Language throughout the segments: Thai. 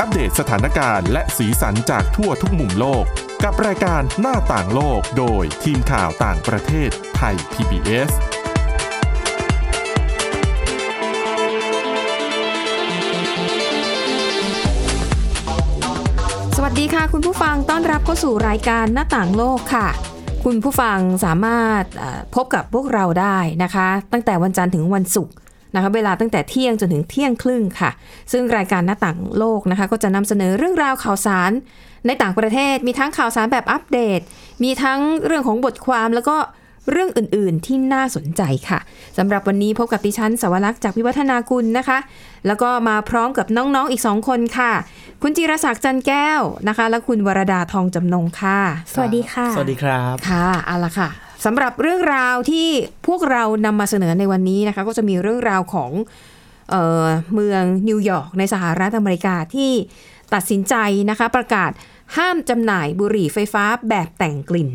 อัปเดตสถานการณ์และสีสันจากทั่วทุกมุมโลกกับรายการหน้าต่างโลกโดยทีมข่าวต่างประเทศไทย PBSสวัสดีค่ะคุณผู้ฟังต้อนรับเข้าสู่รายการหน้าต่างโลกค่ะคุณผู้ฟังสามารถพบกับพวกเราได้นะคะตั้งแต่วันจันทร์ถึงวันศุกร์นะคะเวลาตั้งแต่เที่ยงจนถึงเที่ยงครึ่งค่ะซึ่งรายการหน้าต่างโลกนะคะก็จะนำเสนอเรื่องราวข่าวสารในต่างประเทศมีทั้งข่าวสารแบบอัปเดตมีทั้งเรื่องของบทความแล้วก็เรื่องอื่นๆที่น่าสนใจค่ะสำหรับวันนี้พบกับดิฉันสวลักษณ์จากพิวัฒนากุลนะคะแล้วก็มาพร้อมกับน้องๆอีก2คนค่ะคุณจิรศักดิ์จันแก้วนะคะและคุณวรดาทองจำนงค่ะสวัสดีค่ะสวัสดีครับค่ะเอาล่ะค่ะสำหรับเรื่องราวที่พวกเรานำมาเสนอในวันนี้นะคะก็จะมีเรื่องราวของเมืองนิวยอร์กในสหรัฐอเมริกาที่ตัดสินใจนะคะประกาศห้ามจำหน่ายบุหรี่ไฟฟ้าแบบแต่งกลิ่น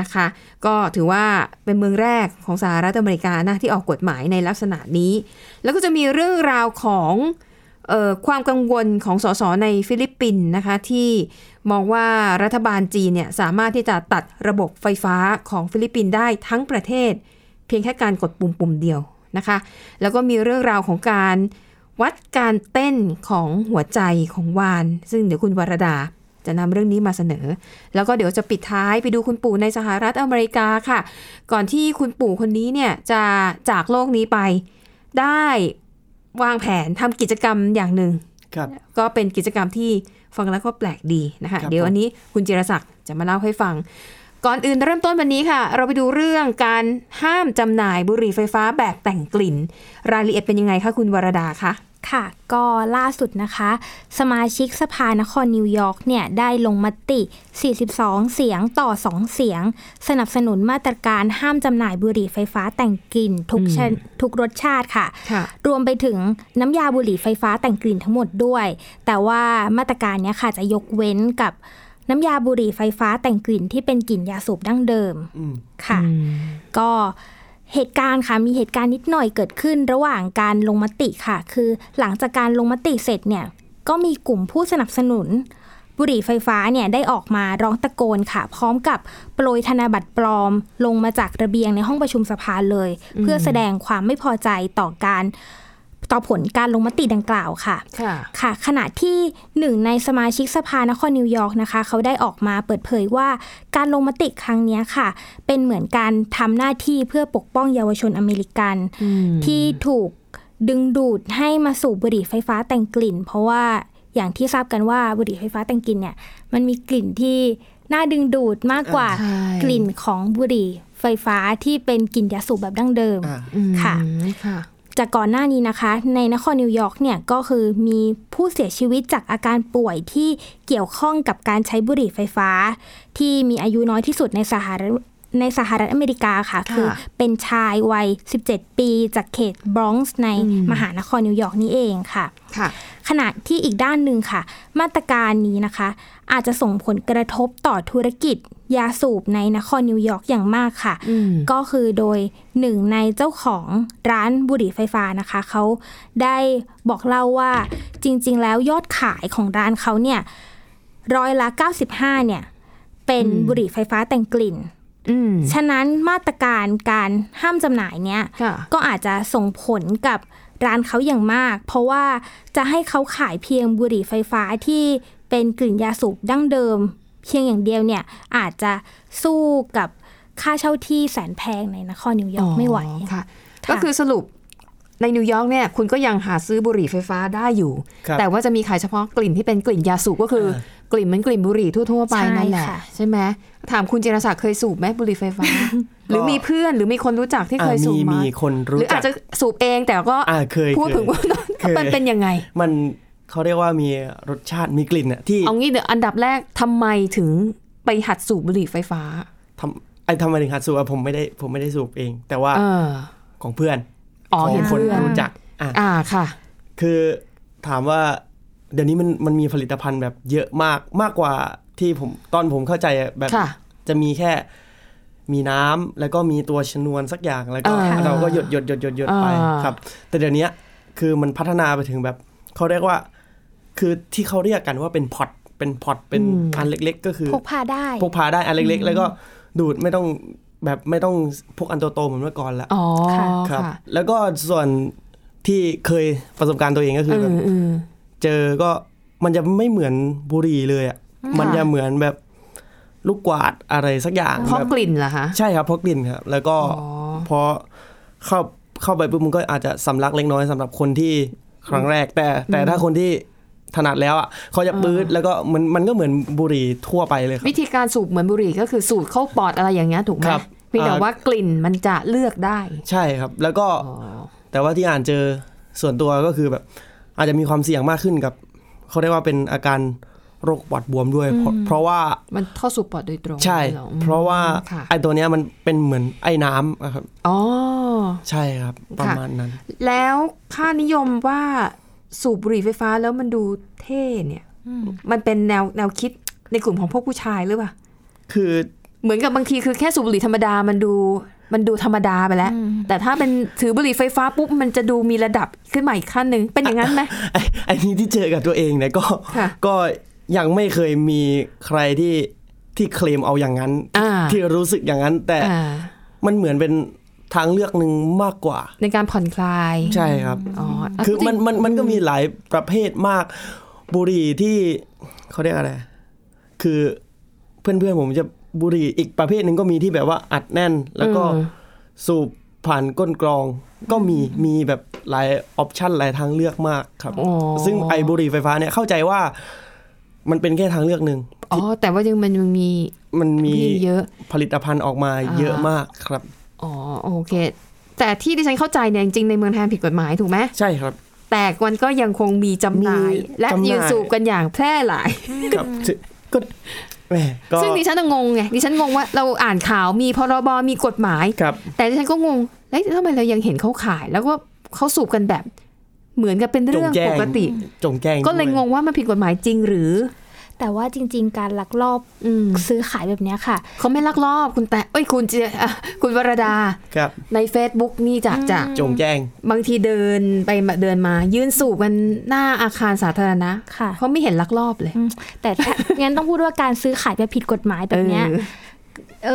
นะคะก็ถือว่าเป็นเมืองแรกของสหรัฐอเมริกานะที่ออกกฎหมายในลักษณะนี้แล้วก็จะมีเรื่องราวของความกังวลของสสในฟิลิปปินส์นะคะที่มองว่ารัฐบาลจีนเนี่ยสามารถที่จะตัดระบบไฟฟ้าของฟิลิปปินส์ได้ทั้งประเทศเพียงแค่การกดปุ่มเดียวนะคะแล้วก็มีเรื่องราวของการวัดการเต้นของหัวใจของวานซึ่งเดี๋ยวคุณวรดาจะนำเรื่องนี้มาเสนอแล้วก็เดี๋ยวจะปิดท้ายไปดูคุณปู่ในสหรัฐอเมริกาค่ะก่อนที่คุณปู่คนนี้เนี่ยจะจากโลกนี้ไปได้วางแผนทำกิจกรรมอย่างหนึ่งก็เป็นกิจกรรมที่ฟังแล้วก็แปลกดีนะคะเดี๋ยวอันนี้คุณจิรศักดิ์จะมาเล่าให้ฟังก่อนอื่นเริ่มต้นวันนี้ค่ะเราไปดูเรื่องการห้ามจำหน่ายบุหรี่ไฟฟ้าแบบแต่งกลิ่นรายละเอียดเป็นยังไงคะคุณวรดาคะค่ะก็ล่าสุดนะคะสมาชิกสภานครนิวยอร์กเนี่ยได้ลงมติ42เสียงต่อ2เสียงสนับสนุนมาตรการห้ามจำหน่ายบุหรี่ไฟฟ้าแต่งกลิ่นทุกรสชาติค่ะรวมไปถึงน้ำยาบุหรี่ไฟฟ้าแต่งกลิ่นทั้งหมดด้วยแต่ว่ามาตรการนี้ค่ะจะยกเว้นกับน้ำยาบุหรี่ไฟฟ้าแต่งกลิ่นที่เป็นกลิ่นยาสูบดั้งเดิมค่ะก็เหตุการณ์ค่ะมีเหตุการณ์นิดหน่อยเกิดขึ้นระหว่างการลงมติค่ะคือหลังจากการลงมติเสร็จเนี่ยก็มีกลุ่มผู้สนับสนุนบุหรี่ไฟฟ้าเนี่ยได้ออกมาร้องตะโกนค่ะพร้อมกับโปรยธนบัตรปลอมลงมาจากระเบียงในห้องประชุมสภาเลยเพื่อแสดงความไม่พอใจต่อผลการลงมติดังกล่าวค่ะค่ะขณะที่หนึ่งในสมาชิกสภานครนิวยอร์กนะคะเขาได้ออกมาเปิดเผยว่าการลงมติครั้งนี้ค่ะเป็นเหมือนการทำหน้าที่เพื่อปกป้องเยาวชนอเมริกันที่ถูกดึงดูดให้มาสูบบุหรี่ไฟฟ้าแต่งกลิ่นเพราะว่าอย่างที่ทราบกันว่าบุหรี่ไฟฟ้าแต่งกลิ่นเนี่ยมันมีกลิ่นที่น่าดึงดูดมากกว่ากลิ่นของบุหรี่ไฟฟ้าที่เป็นกลิ่นยาสูบแบบดั้งเดิมค่ะจากก่อนหน้านี้นะคะในนครนิวยอร์กเนี่ยก็คือมีผู้เสียชีวิตจากอาการป่วยที่เกี่ยวข้องกับการใช้บุหรี่ไฟฟ้าที่มีอายุน้อยที่สุดในสหรัฐอเมริกาค่ะคือเป็นชายวัย17ปีจากเขตบรอนซ์ในมหานครนิวยอร์กนี่เองค่ะขณะที่อีกด้านหนึ่งค่ะมาตรการนี้นะคะอาจจะส่งผลกระทบต่อธุรกิจยาสูบในนครนิวยอร์กอย่างมากค่ะก็คือโดยหนึ่งในเจ้าของร้านบุหรี่ไฟฟ้านะคะเขาได้บอกเล่าว่าจริงๆแล้วยอดขายของร้านเขาเนี่ย95%เนี่ยเป็นบุหรี่ไฟฟ้าแต่งกลิ่นฉะนั้นมาตรการการห้ามจำหน่ายเนี่ยก็อาจจะส่งผลกับร้านเขาอย่างมากเพราะว่าจะให้เขาขายเพียงบุหรี่ไฟฟ้าที่เป็นกลิ่นยาสูบดั้งเดิมเพียงอย่างเดียวเนี่ยอาจจะสู้กับค่าเช่าที่แสนแพงในนครนิวยอร์กไม่ไหวค่ะก็คือสรุปในนิวยอร์กเนี่ยคุณก็ยังหาซื้อบุหรี่ไฟฟ้าได้อยู่แต่ว่าจะมีขายเฉพาะกลิ่นที่เป็นกลิ่นยาสูบก็คือกลิ่นเหมือนกลิ่นบุหรี่ทั่วๆไปนั่นแหละใช่ไหมถามคุณจิรศักดิ์เคยสูบไหมบุหรี่ไฟฟ้าหรือมีเพื่อนหรือมีคนรู้จักที่เคยสูบมั้ยหรืออาจจะสูบเองแต่ก็พูดถึงว่ามันเป็นยังไงมันเขาเรียกว่ามีรสชาติมีกลิ่นน่ะที่เอางี้เดี๋ยวอันดับแรกทำไมถึงไปหัดสูบบุหรี่ไฟฟ้าทำไมถึงหัดสูบอ่ะผมไม่ได้สูบเองแต่ว่าของเพื่อนของคนรู้จักค่ะคือถามว่าเดี๋ยวนี้มันมีผลิตภัณฑ์แบบเยอะมากกว่าที่ผมตอนผมเข้าใจแบบจะมีแค่มีน้ำแล้วก็มีตัวชนวนสักอย่างแล้วก็เราก็หยดไปครับแต่เดี๋ยวนี้คือมันพัฒนาไปถึงแบบเขาเรียกว่า คือที่เขาเรียกกันว่าเป็นพอตเป็นอันเล็กๆก็คือพกพาได้อันเล็กๆแล้วก็ดูดไม่ต้องพกอันโตๆเหมือนเมื่อก่อนแล้วอ๋อครับแล้วก็ส่วนที่เคยประสบการณ์ตัวเองก็คือแบบเจอก็มันจะไม่เหมือนบุหรี่เลยอ่ะมันจะเหมือนแบบลูกกวาดอะไรสักอย่างเพราะกลิ่นเหรอคะใช่ครับเพราะกลิ่นครับแล้วก็พอเข้าไปปุ๊บมันก็อาจจะสำลักเล็กน้อยสำหรับคนที่ครั้งแรกแต่ถ้าคนที่ถนัดแล้วอ่ะเขาจะปื๊ดแล้วก็มันก็เหมือนบุหรี่ทั่วไปเลยครับวิธีการสูบเหมือนบุหรี่ก็คือสูดเข้าปอดอะไรอย่างเงี้ยถูกไหมเพียงแต่ว่ากลิ่นมันจะเลือกได้ใช่ครับแล้วก็แต่ว่าที่อ่านเจอส่วนตัวก็คือแบบอาจจะมีความเสี่ยงมากขึ้นกับเขาเรียกว่าเป็นอาการโรคปอดบวมด้วยเพราะว่ามันเข้าสู่ปอดโดยตรงใช่เพราะว่าไอ้ตัวเนี้ยมันเป็นเหมือนไอ้น้ำครับอ๋อใช่ครับประมาณนั้นแล้วค่านิยมว่าสูบบุหรี่ไฟฟ้าแล้วมันดูเท่เนี่ยมันเป็นแนวคิดในกลุ่มของพวกผู้ชายหรือเปล่าคือเหมือนกับบางทีคือแค่สูบบุหรี่ธรรมดามันดูธรรมดาไปแล้วแต่ถ้าเป็นถือบุหรี่ไฟฟ้าปุ๊บมันจะดูมีระดับขึ้นมาอีกขั้นนึงเป็นอย่างนั้นไหมไอ้นี้ที่เจอกับตัวเองเนี่ยก็ยังไม่เคยมีใครที่เคลมเอาอย่างนั้นที่รู้สึกอย่างนั้นแต่มันเหมือนเป็นทางเลือกหนึ่งมากกว่าในการผ่อนคลายใช่ครับอ๋อคือมันก็มีหลายประเภทมากบุหรี่ที่เขาเรียกอะไรคือเพื่อนๆผมจะบุหรี่อีกประเภทหนึ่งก็มีที่แบบว่าอัดแน่นแล้วก็สูบผ่านก้นกรองก็มีแบบหลายออปชั่นหลายทางเลือกมากครับซึ่งไอบุหรี่ไฟฟ้าเนี่ยเข้าใจว่ามันเป็นแค่ทางเลือกนึงอ๋อแต่ว่ายังมันมีเยอะผลิตภัณฑ์ออกมาเยอะมากครับอ๋อโอเคแต่ที่ดิฉันเข้าใจเนี่ยจริงๆในเมืองไทยผิดกฎหมายถูกไหมใช่ครับแต่มันก็ยังคงมีจำหน่ายและยืนสูบกันอย่างแพร่หลายครับก็ซึ่งดิฉันงงไงดิฉันงงว่าเราอ่านข่าวมีพรบมีกฎหมายแต่ดิฉันก็งงแล้วทำไมเรายังเห็นเขาขายแล้วก็เขาสูบกันแบบเหมือนกับเป็นเรื่องปกติก็เลยงงว่ามันผิดกฎหมายจริงหรือแต่ว่าจริงๆการลักลอบซื้อขายแบบนี้ค่ะเขาไม่ลักลอบคุณแต่เอ้ยคุณวรดาใน Facebook นี่จากจงแจ้งบางทีเดินไปเดินมายืนสูบกันหน้าอาคารสาธารณะเขาไม่เห็นลักลอบเลยแต่งั้นต้องพูดว่าการซื้อขายแบบผิดกฎหมายแบบนี้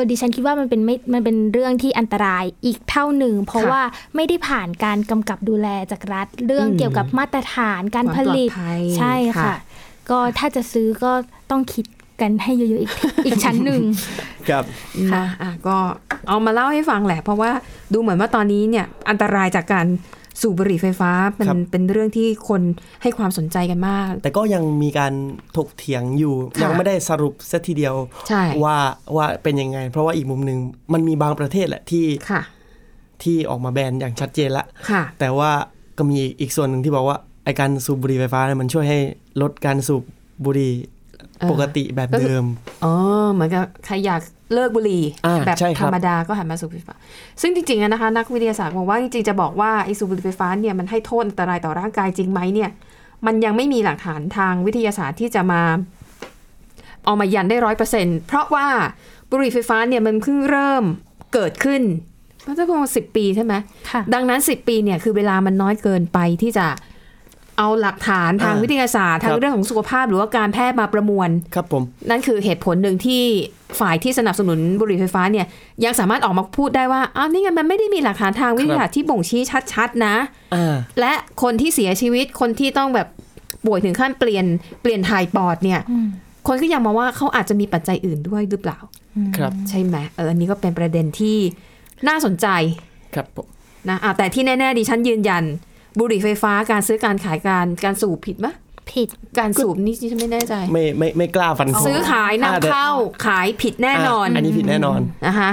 ดิฉันคิดว่ามันเป็นเรื่องที่อันตรายอีกเท่าหนึ่งเพราะว่าไม่ได้ผ่านการกำกับดูแลจากรัฐเรื่องเกี่ยวกับมาตรฐานการผลิตใช่ค่ะก็ถ้าจะซื้อก็ต้องคิดกันให้เยอะๆอีกชั้นหนึ่งครับค่ะก็เอามาเล่าให้ฟังแหละเพราะว่าดูเหมือนว่าตอนนี้เนี่ยอันตรายจากการสูบบุหรี่ไฟฟ้าเป็นเรื่องที่คนให้ความสนใจกันมากแต่ก็ยังมีการถกเถียงอยู่ยังไม่ได้สรุปซะทีเดียวว่าเป็นยังไงเพราะว่าอีกมุมนึงมันมีบางประเทศแหละที่ออกมาแบนอย่างชัดเจนละแต่ว่าก็มีอีกส่วนนึงที่บอกว่าไอการสูบบุหรี่ไฟฟ้าเนี่ยมันช่วยให้ลดการสูบบุหรี่ปกติแบบเดิมอ๋อเหมือนกับใครอยากเลิกบุหรี่แบบธรรมดาก็หันมาสูบบุหรี่ไฟฟ้าซึ่งจริงๆนะคะนักวิทยาศาสตร์บอกว่าจริงๆจะบอกว่าไอสูบบุหรี่ไฟฟ้าเนี่ยมันให้โทษอันตรายต่อร่างกายจริงไหมเนี่ยมันยังไม่มีหลักฐานทางวิทยาศาสตร์ที่จะมาเอามายันได้ 100% เพราะว่าบุหรี่ไฟฟ้าเนี่ยมันเพิ่งเริ่มเกิดขึ้นมันจะประมาณ10 ปีใช่ไหมดังนั้น10 ปีเนี่ยคือเวลามันน้อยเกินไปที่จะเอาหลักฐานทางวิทยาศาสตร์ทางเรื่องของสุขภาพหรือว่าการแพทย์มาประมวลครับผมนั่นคือเหตุผลหนึ่งที่ฝ่ายที่สนับสนุนบุหรี่ไฟฟ้าเนี่ยยังสามารถออกมาพูดได้ว่าอ้าวนี่ไงมันไม่ได้มีหลักฐานทางวิทยาศาสตร์ที่บ่งชี้ชัดๆนะและคนที่เสียชีวิตคนที่ต้องแบบป่วยถึงขั้นเปลี่ยนถ่ายปอดเนี่ยคนก็ยังมองว่าเขาอาจจะมีปัจจัยอื่นด้วยหรือเปล่าครับใช่ไหมอันนี้ก็เป็นประเด็นที่น่าสนใจครับผมนะแต่ที่แน่ๆดิฉันยืนยันบุหรี่ไฟฟ้าการซื้อการขายการสูบผิดไหมผิดการสูบนี่ฉันไม่แน่ใจไม่กล้าฟันธงซื้อขายนำเข้าขายผิดแน่นอนอันนี้ผิดแน่นอนนะคะ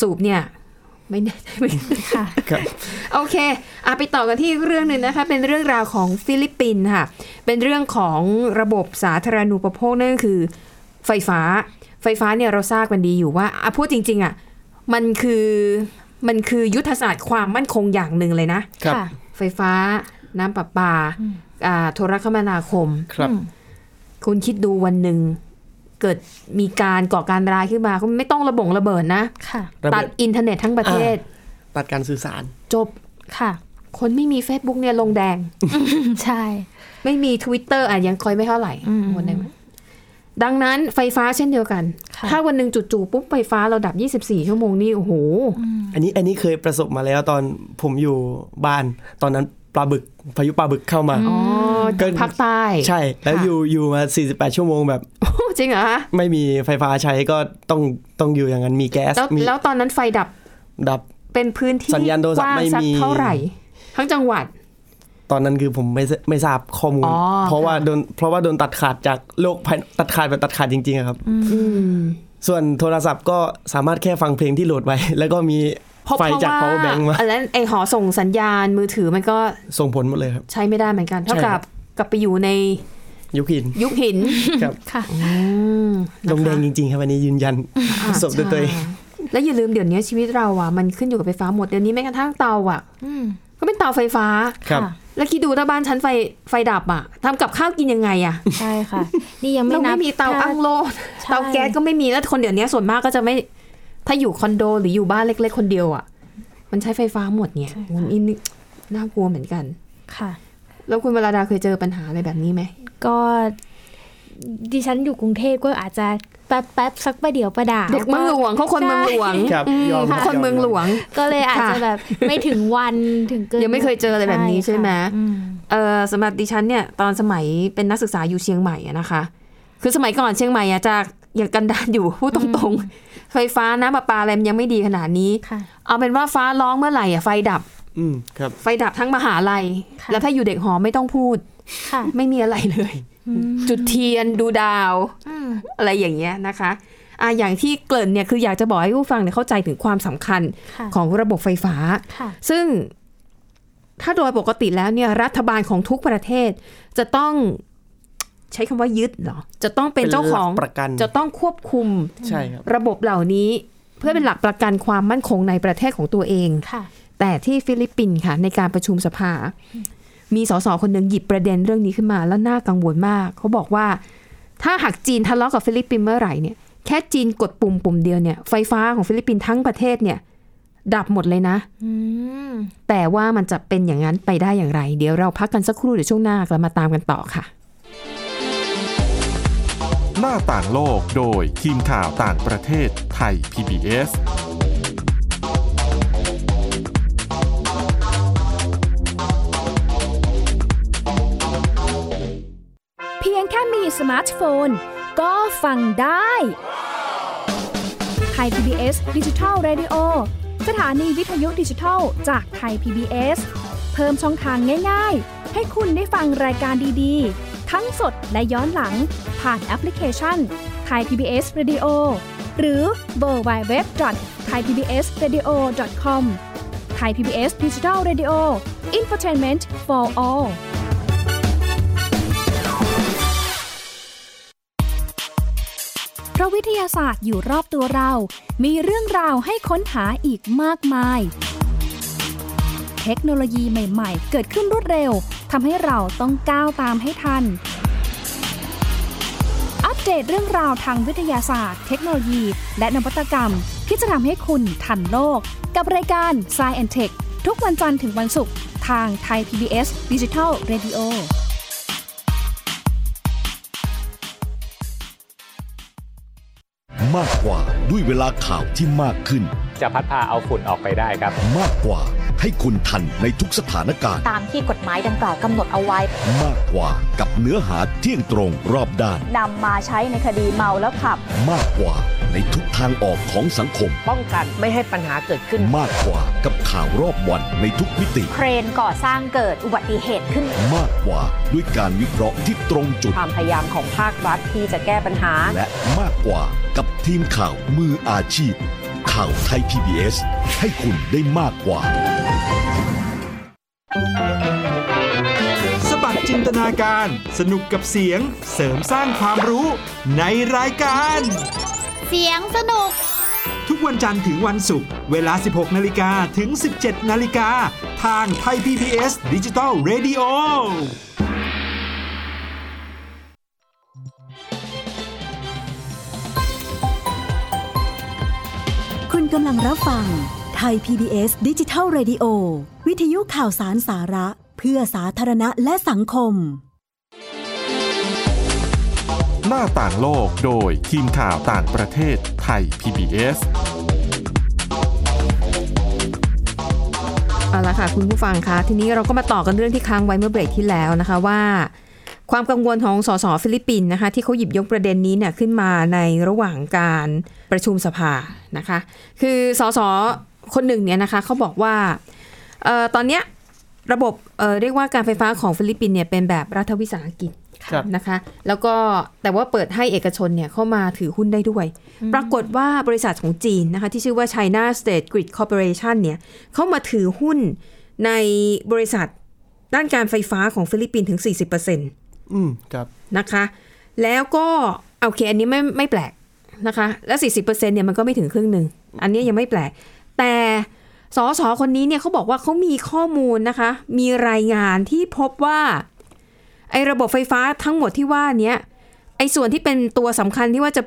สูบเนี่ยไม่แน่ใจไม่ค่ะโอเคไปต่อกันที่เรื่องนึงนะคะเป็นเรื่องราวของฟิลิปปินส์ค่ะเป็นเรื่องของระบบสาธารณูปโภคนั่นคือไฟฟ้าเนี่ยเราทราบกันดีอยู่ว่าพูดจริงๆอ่ะมันคือยุทธศาสตร์ความมั่นคงอย่างนึงเลยนะไฟฟ้าน้ำประปาโทรคมนาคมคุณคิดดูวันหนึ่งเกิดมีการก่อการร้ายขึ้นมาคุณไม่ต้องระเบิดนะตัดอินเทอร์เน็ตทั้งประเทศตัดการสื่อสารจบค่ะ คนไม่มี Facebook เนี่ยลงแดง ใช่ไม่มี Twitter อ่ะยังคอยไม่เท่าไหร่คนได้มั้ยดังนั้นไฟฟ้าเช่นเดียวกันถ้าวันหนึ่งจู่ๆปุ๊บไฟฟ้าเราดับ24ชั่วโมงนี่โอ้โหอันนี้เคยประสบมาแล้วตอนผมอยู่บ้านตอนนั้นปลาบึกพายุปลาบึกเข้ามาเกินภาคใต้ใช่แล้วอยู่มา48ชั่วโมงแบบจริงเหรอฮะไม่มีไฟฟ้าใช้ก็ต้องอยู่อย่างนั้นมีแก๊สแล้วตอนนั้นไฟดับเป็นพื้นที่สัญญาณโทรศัพท์ไม่มีเท่าไหร่ทั้งจังหวัดตอนนั้นคือผมไม่ทราบข้อมูลเพราะว่าโดนตัดขาดจากโลกภายตัดขาดแบบตัดขาดจริงๆครับส่วนโทรศัพท์ก็สามารถแค่ฟังเพลงที่โหลดไว้แล้วก็มีไฟจาก power bank มาแล้วไอ้หอส่งสัญญาณมือถือมันก็ส่งผลหมดเลยครับใช้ไม่ได้เหมือนกันเท่ากับกลับไปอยู่ในยุคหินครับค่ะลงแดงจริงๆครับวันนี้ยืนยันประสบด้วยตัวเองและอย่าลืมเดี๋ยวนี้ชีวิตเราอ่ะมันขึ้นอยู่กับไฟฟ้าหมดเดี๋ยวนี้แม้กระทั่งเตาอ่ะก็เป็นเตาไฟฟ้าค่ะแล้วคิดดูถ้าบ้านชั้นไฟดับอ่ะทำกับข้าวกินยังไงอ่ะใช่ค่ะนี่ยังไม่นับไม่มีเตาอั้งโลเตาแก๊สก็ไม่มีแล้วคนเดี๋ยวนี้ส่วนมากก็จะไม่ถ้าอยู่คอนโดหรืออยู่บ้านเล็กๆคนเดียวอ่ะมันใช้ไฟฟ้าหมดเนี่ยมันน่ากลัวเหมือนกันค่ะแล้วคุณวราดาเคยเจอปัญหาอะไรแบบนี้ไหมก็ดิฉันอยู่กรุงเทพก็อาจจะแป๊บๆสักประเดี๋ยวประดาเด็กเมืองหลวงเขาคนเมืองหลวงคนเมืองหลวงก็เลยอาจจะแบบไม่ถึงวันถึงเกินยังไม่เคยเจออะไรแบบนี้ใช่ไหมสำหรับดิฉันเนี่ยตอนสมัยเป็นนักศึกษาอยู่เชียงใหม่นะคะคือสมัยก่อนเชียงใหม่จากอย่างกันดานอยู่พูดตรงๆไฟฟ้าน้ำประปาอะไรมันยังไม่ดีขนาดนี้เอาเป็นว่าฟ้าร้องเมื่อไหร่ไฟดับไฟดับทั้งมหาลัยแล้วถ้าอยู่เด็กหอไม่ต้องพูดไม่มีอะไรเลยจุดเทียนดูดาว อะไรอย่างเงี้ยนะคะอย่างที่เกริ่นเนี่ยคืออยากจะบอกให้ผู้ฟังเนี่ยเข้าใจถึงความสำคัญของระบบไฟฟ้าซึ่งถ้าโดยปกติแล้วเนี่ยรัฐบาลของทุกประเทศจะต้องใช้คำว่ายึดเหรอจะต้องเป็นเจ้าของจะต้องควบคุมระบบเหล่านี้เพื่อเป็นหลักประกันความมั่นคงในประเทศของตัวเองแต่ที่ฟิลิปปินส์ค่ะในการประชุมสภามีส.ส.คนหนึ่งหยิบประเด็นเรื่องนี้ขึ้นมาแล้วน่ากังวลมากเขาบอกว่าถ้าหากจีนทะเลาะกับฟิลิปปินส์เมื่อไหร่เนี่ยแค่จีนกดปุ่มเดียวเนี่ยไฟฟ้าของฟิลิปปินส์ทั้งประเทศเนี่ยดับหมดเลยนะแต่ว่ามันจะเป็นอย่างนั้นไปได้อย่างไรเดี๋ยวเราพักกันสักครู่เดี๋ยวช่วงหน้ากลับมาตามกันต่อค่ะหน้าต่างโลกโดยทีมข่าวต่างประเทศไทย PBSแค่มีสมาร์ทโฟนก็ฟังได้ไทย PBS Digital Radio สถานีวิทยุดิจิทัลจากไทย PBS เพิ่มช่องทางง่ายๆให้คุณได้ฟังรายการดีๆทั้งสดและย้อนหลังผ่านแอปพลิเคชันไทย PBS Radio หรือ www.thaipbsradio.com ไทย PBS Digital Radio Infotainment for allเพราะวิทยาศาสตร์อยู่รอบตัวเรามีเรื่องราวให้ค้นหาอีกมากมายเทคโนโลยีใหม่ๆเกิดขึ้นรวดเร็วทำให้เราต้องก้าวตามให้ทันอัปเดตเรื่องราวทางวิทยาศาสตร์เทคโนโลยีและนวัตกรรมที่จะทำให้คุณทันโลกกับรายการ Science and Tech ทุกวันจันทร์ถึงวันศุกร์ทาง Thai PBS Digital Radioมากกว่าด้วยเวลาข่าวที่มากขึ้นจะพัดพาเอาฝุ่นออกไปได้ครับมากกว่าให้คุณทันในทุกสถานการณ์ตามที่กฎหมายดังกล่าวกำหนดเอาไว้มากกว่ากับเนื้อหาเที่ยงตรงรอบด้านนำมาใช้ในคดีเมาแล้วขับมากกว่าในทุกทางออกของสังคมป้องกันไม่ให้ปัญหาเกิดขึ้นมากกว่ากับข่าวรอบวันในทุกมิติเครนก่อสร้างเกิดอุบัติเหตุขึ้นมากกว่าด้วยการวิเคราะห์ที่ตรงจุดความพยายามของภาครัฐที่จะแก้ปัญหาและมากกว่ากับทีมข่าวมืออาชีพข่าวไทย PBS ให้คุณได้มากกว่าสบัดจินตนาการสนุกกับเสียงเสริมสร้างความรู้ในรายการเสียงสนุกทุกวันจันทร์ถึงวันศุกร์เวลา 16:00 นถึง 17:00 นทางไทย PBS Digital Radioกำลังรับฟังไทย PBS Digital Radio วิทยุข่าวสารสาระเพื่อสาธารณะและสังคมหน้าต่างโลกโดยทีมข่าวต่างประเทศไทย PBSเอาล่ะค่ะคุณผู้ฟังคะทีนี้เราก็มาต่อกันเรื่องที่ค้างไว้เมื่อเบรกที่แล้วนะคะว่าความกังวลของสสฟิลิปปินส์นะคะที่เขาหยิบยกประเด็นนี้เนี่ยขึ้นมาในระหว่างการประชุมสภานะคะคือสสคนหนึ่งเนี่ยนะคะเขาบอกว่าตอนเนี้ยระบบเรียกว่าการไฟฟ้าของฟิลิปปินส์เนี่ยเป็นแบบรัฐวิสาหกิจนะคะแล้วก็แต่ว่าเปิดให้เอกชนเนี่ยเข้ามาถือหุ้นได้ด้วยปรากฏว่าบริษัทของจีนนะคะที่ชื่อว่า China State Grid Corporation เนี่ยเข้ามาถือหุ้นในบริษัทด้านการไฟฟ้าของฟิลิปปินส์ถึง 40% ครับนะคะแล้วก็โอเคอันนี้ไม่แปลกนะคะและ 40% เนี่ยมันก็ไม่ถึงครึ่งนึงอันนี้ยังไม่แปลกแต่สสคนนี้เนี่ยเขาบอกว่าเขามีข้อมูลนะคะมีรายงานที่พบว่าไอ้ระบบไฟฟ้าทั้งหมดที่ว่านี้ไอ้ส่วนที่เป็นตัวสำคัญที่ว่าจะ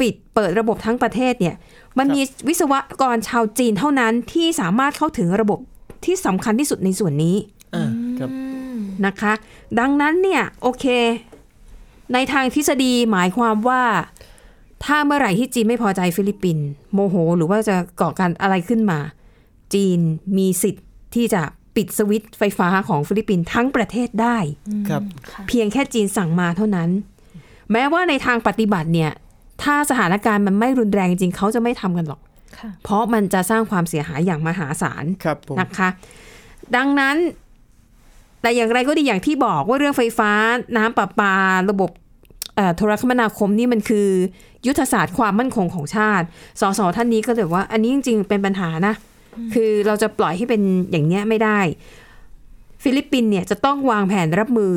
ปิดเปิดระบบทั้งประเทศเนี่ยมันมีวิศวกรชาวจีนเท่านั้นที่สามารถเข้าถึงระบบที่สำคัญที่สุดในส่วนนี้นะคะดังนั้นเนี่ยโอเคในทางทฤษฎีหมายความว่าถ้าเมื่อไหร่ที่จีนไม่พอใจฟิลิปปินส์โมโหหรือว่าจะก่อการอะไรขึ้นมาจีนมีสิทธิ์ที่จะปิดสวิตช์ไฟฟ้าของฟิลิปปินส์ทั้งประเทศได้เพียงแค่จีนสั่งมาเท่านั้นแม้ว่าในทางปฏิบัติเนี่ยถ้าสถานการณ์มันไม่รุนแรงจริงเขาจะไม่ทำกันหรอกเพราะมันจะสร้างความเสียหายอย่างมหาศาลนะคะดังนั้นแต่อย่างไรก็ดีอย่างที่บอกว่าเรื่องไฟฟ้าน้ำประปาระบบโทรคมนาคมนี่มันคือยุทธศาสตร์ความมั่นคงของชาติสสท่านนี้ก็เลยว่าอันนี้จริงๆเป็นปัญหานะคือเราจะปล่อยให้เป็นอย่างนี้ไม่ได้ฟิลิปปินส์เนี่ยจะต้องวางแผนรับมือ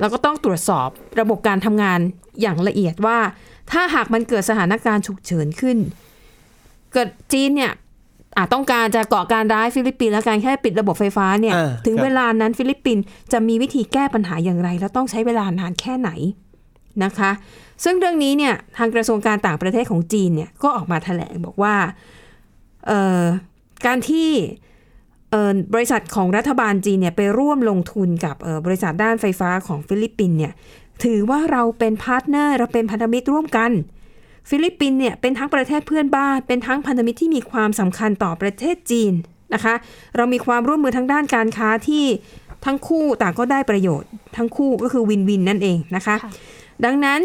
แล้วก็ต้องตรวจสอบระบบการทำงานอย่างละเอียดว่าถ้าหากมันเกิดสถานการณ์ฉุกเฉินขึ้นเกิดจีนเนี่ยต้องการจะก่อการร้ายฟิลิปปินส์แล้วการแค่ปิดระบบไฟฟ้าเนี่ยถึงเวลานั้นฟิลิปปินส์จะมีวิธีแก้ปัญหาอย่างไรแล้วต้องใช้เวลานานแค่ไหนนะคะซึ่งเรื่องนี้เนี่ยทางกระทรวงการต่างประเทศของจีนเนี่ยก็ออกมาแถลงบอกว่าการที่บริษัทของรัฐบาลจีนเนี่ยไปร่วมลงทุนกับบริษัทด้านไฟฟ้าของฟิลิปปินส์เนี่ยถือว่าเราเป็นพาร์ทเนอร์เราเป็นพันธมิตรร่วมกันฟิลิปปินส์เนี่ยเป็นทั้งประเทศเพื่อนบ้านเป็นทั้งพันธมิตรที่มีความสำคัญต่อประเทศจีนนะคะเรามีความร่วมมือทั้งด้านการค้าที่ทั้งคู่ต่างก็ได้ประโยชน์ทั้งคู่ก็คือวินวินนั่นเองนะคะดังนั้น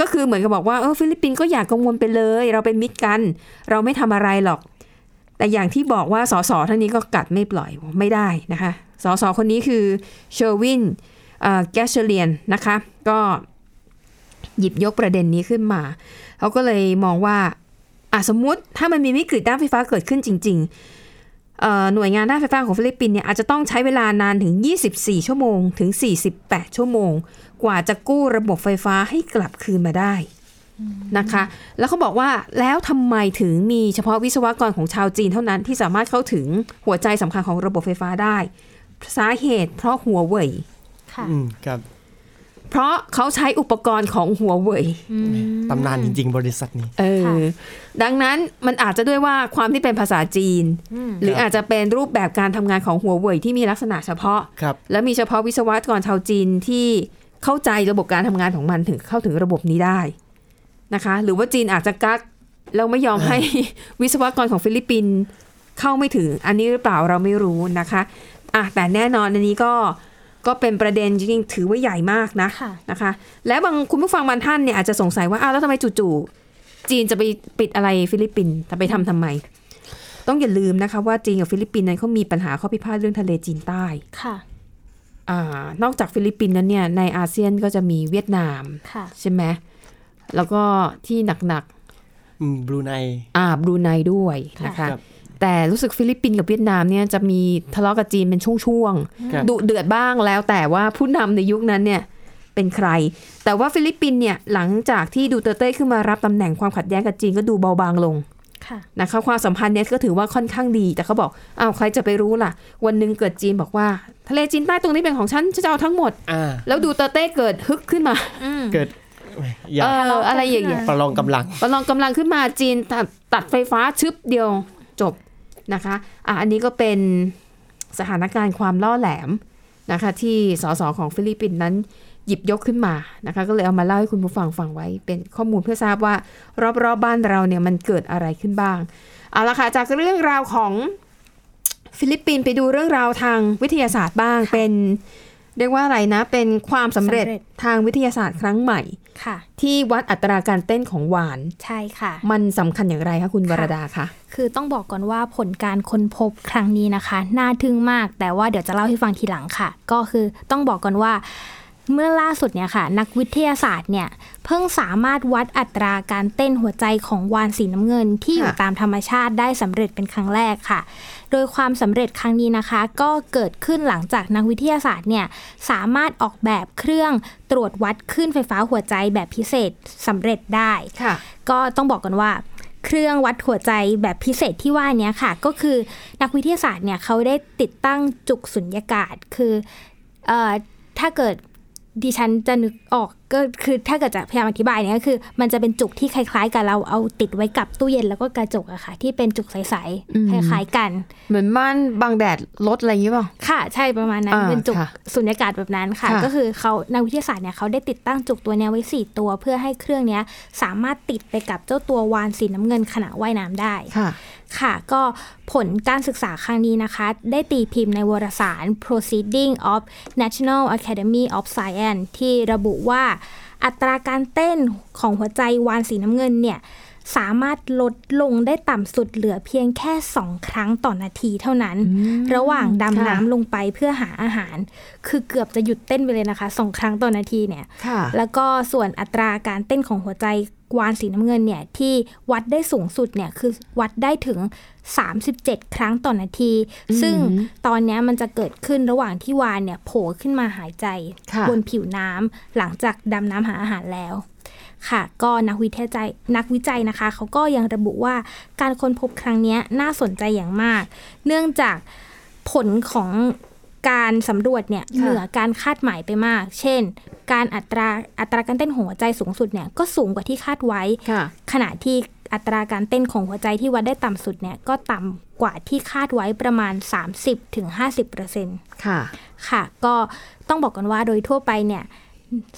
ก็คือเหมือนกับบอกว่าฟิลิปปินส์ก็อย่ากังวลไปเลยเราเป็นมิตรกันเราไม่ทำอะไรหรอกแต่อย่างที่บอกว่าสสท่านนี้ก็กัดไม่ปล่อยไม่ได้นะคะสสคนนี้คือเชอร์วินแกชเลียนนะคะก็หยิบยกประเด็นนี้ขึ้นมาเขาก็เลยมองว่าสมมติถ้ามันมีวิกฤตด้านไฟฟ้าเกิดขึ้นจริงๆหน่วยงานด้านไฟฟ้าของฟิลิปปินส์เนี่ยอาจจะต้องใช้เวลานานถึง24ชั่วโมงถึง48ชั่วโมงกว่าจะกู้ระบบไฟฟ้าให้กลับคืนมาได้นะคะแล้วเขาบอกว่าแล้วทำไมถึงมีเฉพาะวิศวกรของชาวจีนเท่านั้นที่สามารถเข้าถึงหัวใจสำคัญของระบบไฟฟ้าได้สาเหตุเพราะหัวเว่ยค่ะเพราะเขาใช้อุปกรณ์ของหัวเว่ยตำนานจริงๆบริษัทนี้ดังนั้นมันอาจจะด้วยว่าความที่เป็นภาษาจีนหรืออาจจะเป็นรูปแบบการทำงานของหัวเว่ยที่มีลักษณะเฉพาะและมีเฉพาะวิศวกรชาวจีนที่เข้าใจระบบการทำงานของมันถึงเข้าถึงระบบนี้ได้นะคะหรือว่าจีนอาจจะกักแล้วไม่ยอมให้วิศวกรของฟิลิปปินส์เข้าไม่ถึงอันนี้หรือเปล่าเราไม่รู้นะคะแต่แน่นอนอันนี้ก็เป็นประเด็นจริงๆถือว่าใหญ่มากนะคะและบางคุณผู้ฟังบางท่านเนี่ยอาจจะสงสัยว่าแล้วทำไมจู่ๆจีนจะไปปิดอะไรฟิลิปปินส์แต่ไปทำไมต้องอย่าลืมนะคะว่าจีนกับฟิลิปปินส์นั้นเขามีปัญหาข้อพิพาทเรื่องทะเลจีนใต้ค่ะนอกจากฟิลิปปินส์นั้นเนี่ยในอาเซียนก็จะมีเวียดนามใช่ไหมแล้วก็ที่หนักๆบรูไนด้วยนะคะแต่รู้สึกฟิลิปปินส์กับเวียดนามเนี่ยจะมีทะเลาะกับจีนเป็นช่วงๆดุเดือดบ้างแล้วแต่ว่าผู้นำในยุคนั้นเนี่ยเป็นใครแต่ว่าฟิลิปปินส์เนี่ยหลังจากที่ดูเตอร์เต้ขึ้นมารับตำแหน่งความขัดแย้งกับจีนก็ดูเบาบางลงนะคะความสัมพันธ์เนี่ยก็ถือว่าค่อนข้างดีแต่เขาบอกใครจะไปรู้ล่ะวันนึงเกิดจีนบอกว่าทะเลจีนใต้ตรงนี้เป็นของฉันจะเอาทั้งหมดแล้วดูเตอร์เต้เกิดฮึกขึ้นมาเกิดอะไรอย่างเงี้ยประลองกำลังขึ้นมาจีนตัดไฟฟ้าชึบเดียวจบนะคะอันนี้ก็เป็น สถานการณ์ความล่อแหลมนะคะที่สสของฟิลิปปินส์นั้นหยิบยกขึ้นมานะคะก็เลยเอามาเล่าให้คุณผู้ฟังฟังไว้เป็นข้อมูลเพื่อทราบว่ารอบๆบ้านเราเนี่ยมันเกิดอะไรขึ้นบ้างเอาละค่ะจากเรื่องราวของฟิลิปปินส์ไปดูเรื่องราวทางวิทยาศาสตร์บ้างเป็นเรียกว่าอะไรนะเป็นความสำเร็จทางวิทยาศาสตร์ครั้งใหม่ที่วัดอัตราการเต้นของหวานใช่ค่ะมันสำคัญอย่างไรคะคุณวรดาคะคือต้องบอกก่อนว่าผลการค้นพบครั้งนี้นะคะน่าทึ่งมากแต่ว่าเดี๋ยวจะเล่าให้ฟังทีหลังค่ะก็คือต้องบอกก่อนว่าเมื่อล่าสุดเนี่ยค่ะนักวิทยาศาสตร์เนี่ยเพิ่งสามารถวัดอัตราการเต้นหัวใจของวาฬสีน้ำเงินที่อยู่ตามธรรมชาติได้สำเร็จเป็นครั้งแรกค่ะโดยความสำเร็จครั้งนี้นะคะก็เกิดขึ้นหลังจากนักวิทยาศาสตร์เนี่ยสามารถออกแบบเครื่องตรวจวัดคลื่นไฟฟ้าหัวใจแบบพิเศษสำเร็จได้ก็ต้องบอกกันว่าเครื่องวัดหัวใจแบบพิเศษที่ว่านี้ค่ะก็คือนักวิทยาศาสตร์เนี่ยเขาได้ติดตั้งจุกสุญญากาศคือถ้าเกิดดิฉันจะนึกออกก็คือถ้าเกิดจะพยายามอธิบายเนี่ยก็คือมันจะเป็นจุกที่คล้ายๆกับเราเอาติดไว้กับตู้เย็นแล้วก็กระจกอะค่ะที่เป็นจุกใสๆคล้ายๆกันเหมือนม่านบังแดดลดอะไรอย่างนี้ป่ะค่ะใช่ประมาณนั้นเป็นจุกสุญญากาศแบบนั้นค่ะก็คือเขานักวิทยาศาสตร์เนี่ยเขาได้ติดตั้งจุกตัวนี้ไว้4ตัวเพื่อให้เครื่องนี้สามารถติดไปกับเจ้าตัววาฬสีน้ำเงินขณะว่ายน้ำได้ค่ะก็ผลการศึกษาครั้งนี้นะคะได้ตีพิมพ์ในวารสาร Proceedings of National Academy of Science ที่ระบุว่าอัตราการเต้นของหัวใจวาฬสีน้ำเงินเนี่ยสามารถลดลงได้ต่ำสุดเหลือเพียงแค่2ครั้งต่อนาทีเท่านั้นระหว่างดำน้ำลงไปเพื่อหาอาหารคือเกือบจะหยุดเต้นไปเลยนะคะ2ครั้งต่อนาทีเนี่ยแล้วก็ส่วนอัตราการเต้นของหัวใจวาฬสีน้ำเงินเนี่ยที่วัดได้สูงสุดเนี่ยคือวัดได้ถึง37ครั้งต่อนาทีซึ่งตอนนี้มันจะเกิดขึ้นระหว่างที่วาฬเนี่ยโผล่ขึ้นมาหายใจบนผิวน้ำหลังจากดำน้ำหาอาหารแล้วค่ะก็นักวิจัยนะคะเขาก็ยังระบุว่าการค้นพบครั้งนี้น่าสนใจอย่างมากเนื่องจากผลของการสำรวจเนี่ยเหนือการคาดหมายไปมากเช่นการอัตราการเต้นหัวใจสูงสุดเนี่ยก็สูงกว่าที่คาดไว้ขณะที่อัตราการเต้นของหัวใจที่วัดได้ต่ำสุดเนี่ยก็ต่ำกว่าที่คาดไว้ประมาณ 30-50% ค่ะก็ต้องบอกกันว่าโดยทั่วไปเนี่ย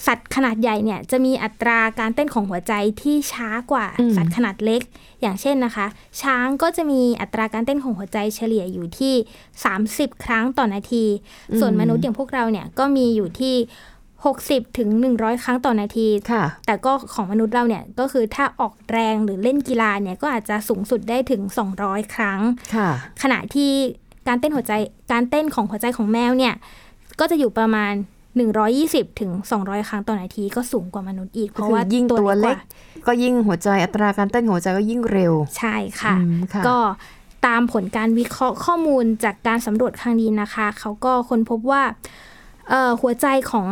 สัตว์ขนาดใหญ่เนี่ยจะมีอัตราการเต้นของหัวใจที่ช้ากว่าสัตว์ขนาดเล็กอย่างเช่นนะคะช้างก็จะมีอัตราการเต้นของหัวใจเฉลี่ยอยู่ที่30ครั้งต่อนาทีส่วนมนุษย์อย่างพวกเราเนี่ยก็มีอยู่ที่60-100 ครั้งต่อนาทีแต่ก็ของมนุษย์เราเนี่ยก็คือถ้าออกแรงหรือเล่นกีฬาเนี่ยก็อาจจะสูงสุดได้ถึง200ครั้งขณะที่การเต้นของหัวใจของแมวเนี่ยก็จะอยู่ประมาณ120-200 ครั้งต่อนาทีก็สูงกว่ามนุษย์อีกเพราะว่ายิ่งตัวเล็กก็ยิ่งหัวใจอัตราการเต้นหัวใจก็ยิ่งเร็วใช่ค่ะก็ตามผลการวิเคราะห์ข้อมูลจากการสำรวจครั้งนี้นะคะเขาก็ค้นพบว่าหัวใจของ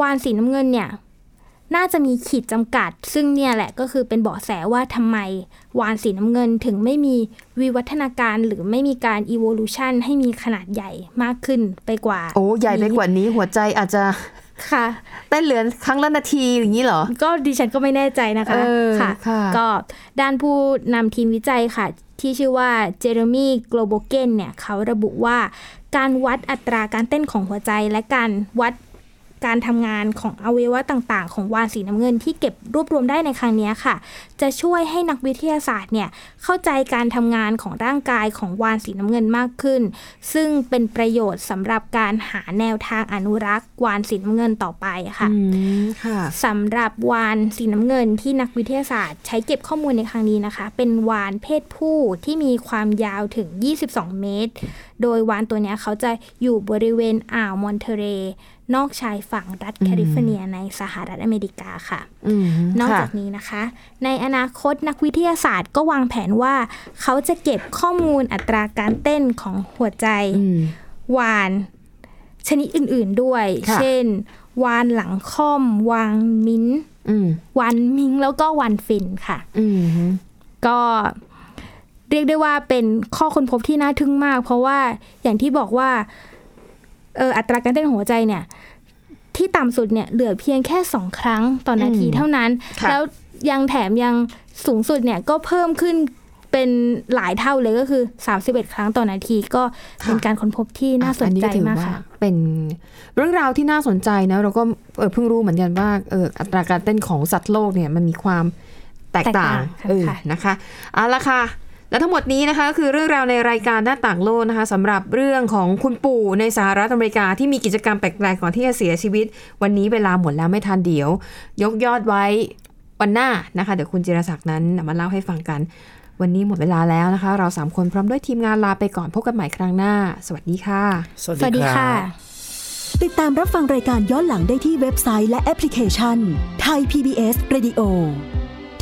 วาฬสีน้ำเงินเนี่ยน่าจะมีขีดจำกัดซึ่งเนี่ยแหละก็คือเป็นเบาะแสว่าทำไมวาฬสีน้ำเงินถึงไม่มีวิวัฒนาการหรือไม่มีการ evolution ให้มีขนาดใหญ่มากขึ้นไปกว่าใหญ่ไปกว่านี้หัวใจอาจจะค่ะเต้นเหลือครั้งละนาทีอย่างนี้เหรอก็ดิฉันก็ไม่แน่ใจนะคะค่ะก็ด้านผู้นำทีมวิจัยค่ะที่ชื่อว่าเจเรมี่โกลโบเกนเนี่ยเขาระบุว่าการวัดอัตราการเต้นของหัวใจและการวัดการทำงานของอวัยวะต่างๆของวาฬสีน้ำเงินที่เก็บรวบรวมได้ในครั้งนี้ค่ะจะช่วยให้นักวิทยาศาสตร์เนี่ยเข้าใจการทำงานของร่างกายของวาฬสีน้ำเงินมากขึ้นซึ่งเป็นประโยชน์สำหรับการหาแนวทางอนุรักษ์วาฬสีน้ำเงินต่อไปค่ะสำหรับวาฬสีน้ำเงินที่นักวิทยาศาสตร์ใช้เก็บข้อมูลในครั้งนี้นะคะเป็นวาฬเพศผู้ที่มีความยาวถึง22เมตรโดยวาฬตัวนี้เขาจะอยู่บริเวณอ่าวมอนเทเรนอกชายฝั่งรัฐแคลิฟอร์เนียในสหรัฐอเมริกาค่ะนอกจากนี้นะคะในอนาคตนักวิทยาศาสตร์ก็วางแผนว่าเขาจะเก็บข้อมูลอัตราการเต้นของหัวใจวาฬชนิดอื่นๆด้วยเช่นวาฬหลังค่อมวาฬมิ้นวาฬมิงแล้วก็วาฬฟินค่ะก็เรียกได้ว่าเป็นข้อค้นพบที่น่าทึ่งมากเพราะว่าอย่างที่บอกว่าอัตราการเต้นหัวใจเนี่ยที่ต่ำสุดเนี่ยเหลือเพียงแค่2ครั้งต่อนาทีเท่านั้นแล้วยังแถมยังสูงสุดเนี่ยก็เพิ่มขึ้นไป เป็นหลายเท่าเลยก็คือ31ครั้งต่อนาทีก็เป็นการค้นพบที่น่าสนใจมากค่ะเป็นเรื่องราวที่น่าสนใจนะเราก็เพิ่งรู้เหมือนกันว่าอัตราการเต้นของสัตว์โลกเนี่ยมันมีความแตกต่างนะคะเอาละค่ะและทั้งหมดนี้นะคะก็คือเรื่องราวในรายการหน้าต่างโลกนะคะสำหรับเรื่องของคุณปู่ในสหรัฐอเมริกาที่มีกิจกรรมแปลกๆก่อนที่จะเสียชีวิตวันนี้เวลาหมดแล้วไม่ทันเดี๋ยวยกยอดไว้วันหน้านะคะเดี๋ยวคุณจิรศักดิ์นั้นมาเล่าให้ฟังกันวันนี้หมดเวลาแล้วนะคะเรา3 คนพร้อมด้วยทีมงานลาไปก่อนพบกันใหม่ครั้งหน้าสวัสดีค่ะสวัสดีค่ะติดตามรับฟังรายการย้อนหลังได้ที่เว็บไซต์และแอปพลิเคชัน Thai PBS Radio